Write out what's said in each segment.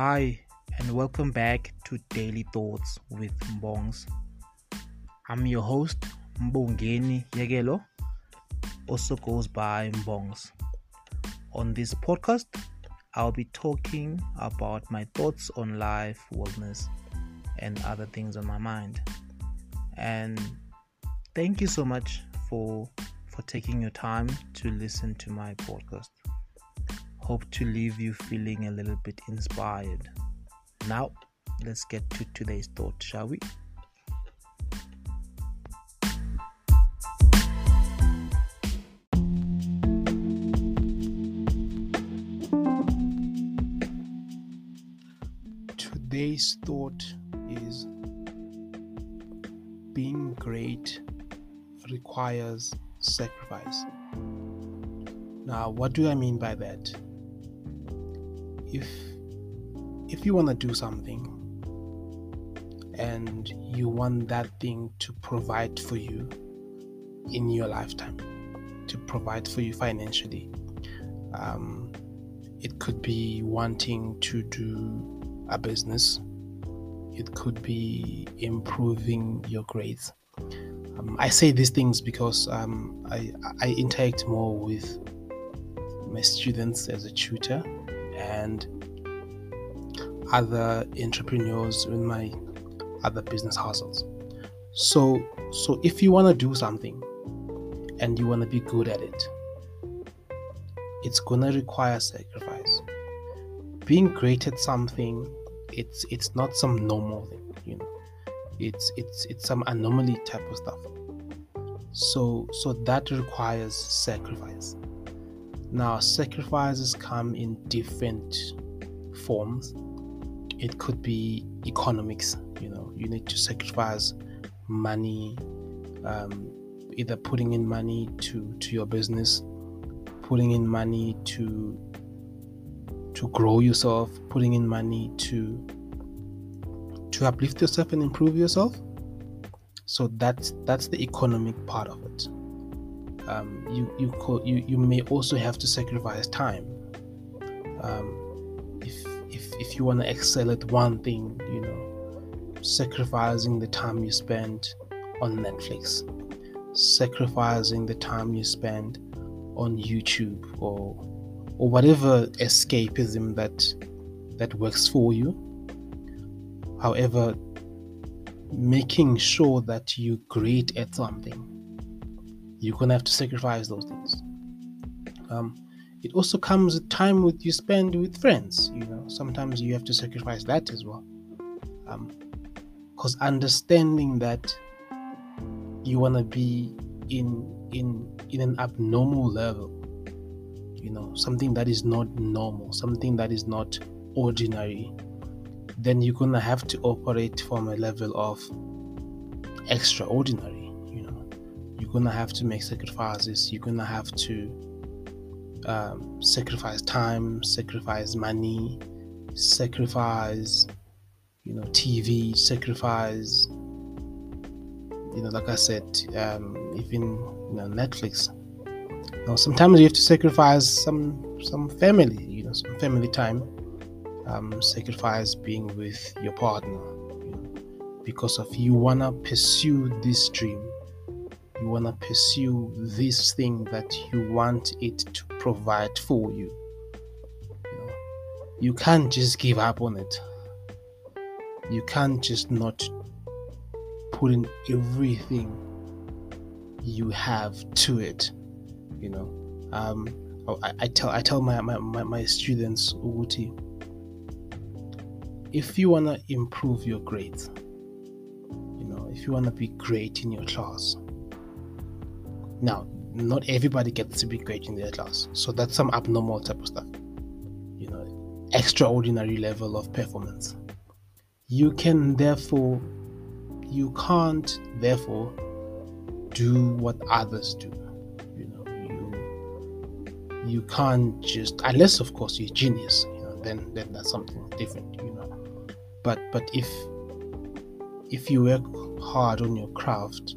Hi, and welcome back to Daily Thoughts with Mbongs. I'm your host, Mbongeni Yagelo, also goes by Mbongs. On this podcast, I'll be talking about my thoughts on life, wellness, and other things on my mind. And thank you so much for taking your time to listen to my podcast. Hope to leave you feeling a little bit inspired. Now, let's get to today's thought, shall we? Today's thought is being great requires sacrifice. Now, what do I mean by that? If you want to do something and you want that thing to provide for you in your lifetime, to provide for you financially, it could be wanting to do a business, it could be improving your grades. I say these things because I interact more with my students as a tutor and other entrepreneurs in my other business hustles. So if you want to do something and you want to be good at it, it's gonna require sacrifice. Being great at something, it's not some normal thing, you know. It's some anomaly type of stuff. So that requires sacrifice. Now, sacrifices come in different forms. It could be economics, you know, you need to sacrifice money, either putting in money to your business, putting in money to grow yourself, putting in money to uplift yourself and improve yourself. So that's the economic part of it. You may also have to sacrifice time. If you want to excel at one thing, you know, sacrificing the time you spend on Netflix, sacrificing the time you spend on YouTube or whatever escapism that works for you. However, making sure that you're great at something, you're gonna have to sacrifice those things. It also comes with time with you spend with friends. You know, sometimes you have to sacrifice that as well. Because understanding that you wanna be in an abnormal level, you know, something that is not normal, something that is not ordinary, then you're gonna have to operate from a level of extraordinary. You're gonna have to make sacrifices. You're gonna have to sacrifice time, sacrifice money, sacrifice, you know, TV, sacrifice, you know, like I said, even, you know, Netflix. Now, sometimes you have to sacrifice some family, you know, some family time. Sacrifice being with your partner, you know, because of you wanna pursue this dream. You want to pursue this thing that you want it to provide for you. You know, you can't just give up on it. You can't just not put in everything you have to it. You know, I tell my students, Uguti, if you want to improve your grades, you know, if you want to be great in your class. Now, not everybody gets to be great in their class, so that's some abnormal type of stuff, you know, extraordinary level of performance. You can't therefore do what others do, you know. You can't just, unless of course you're a genius, you know, then that's something different, you know. But if you work hard on your craft,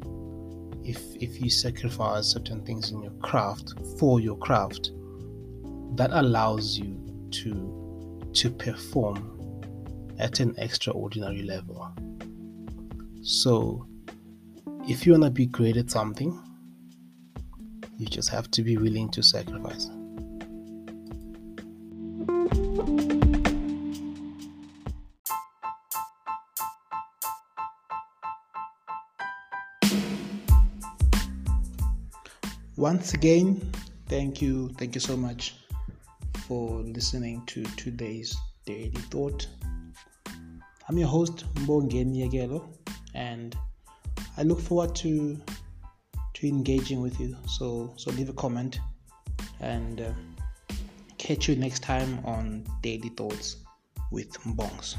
if you sacrifice certain things in your craft for your craft, that allows you to perform at an extraordinary level. So if you want to be great at something, you just have to be willing to sacrifice. Once again, thank you so much for listening to today's Daily Thought. I'm your host, Mbongeni Yagelo, and I look forward to engaging with you. So leave a comment, and catch you next time on Daily Thoughts with Mbongs.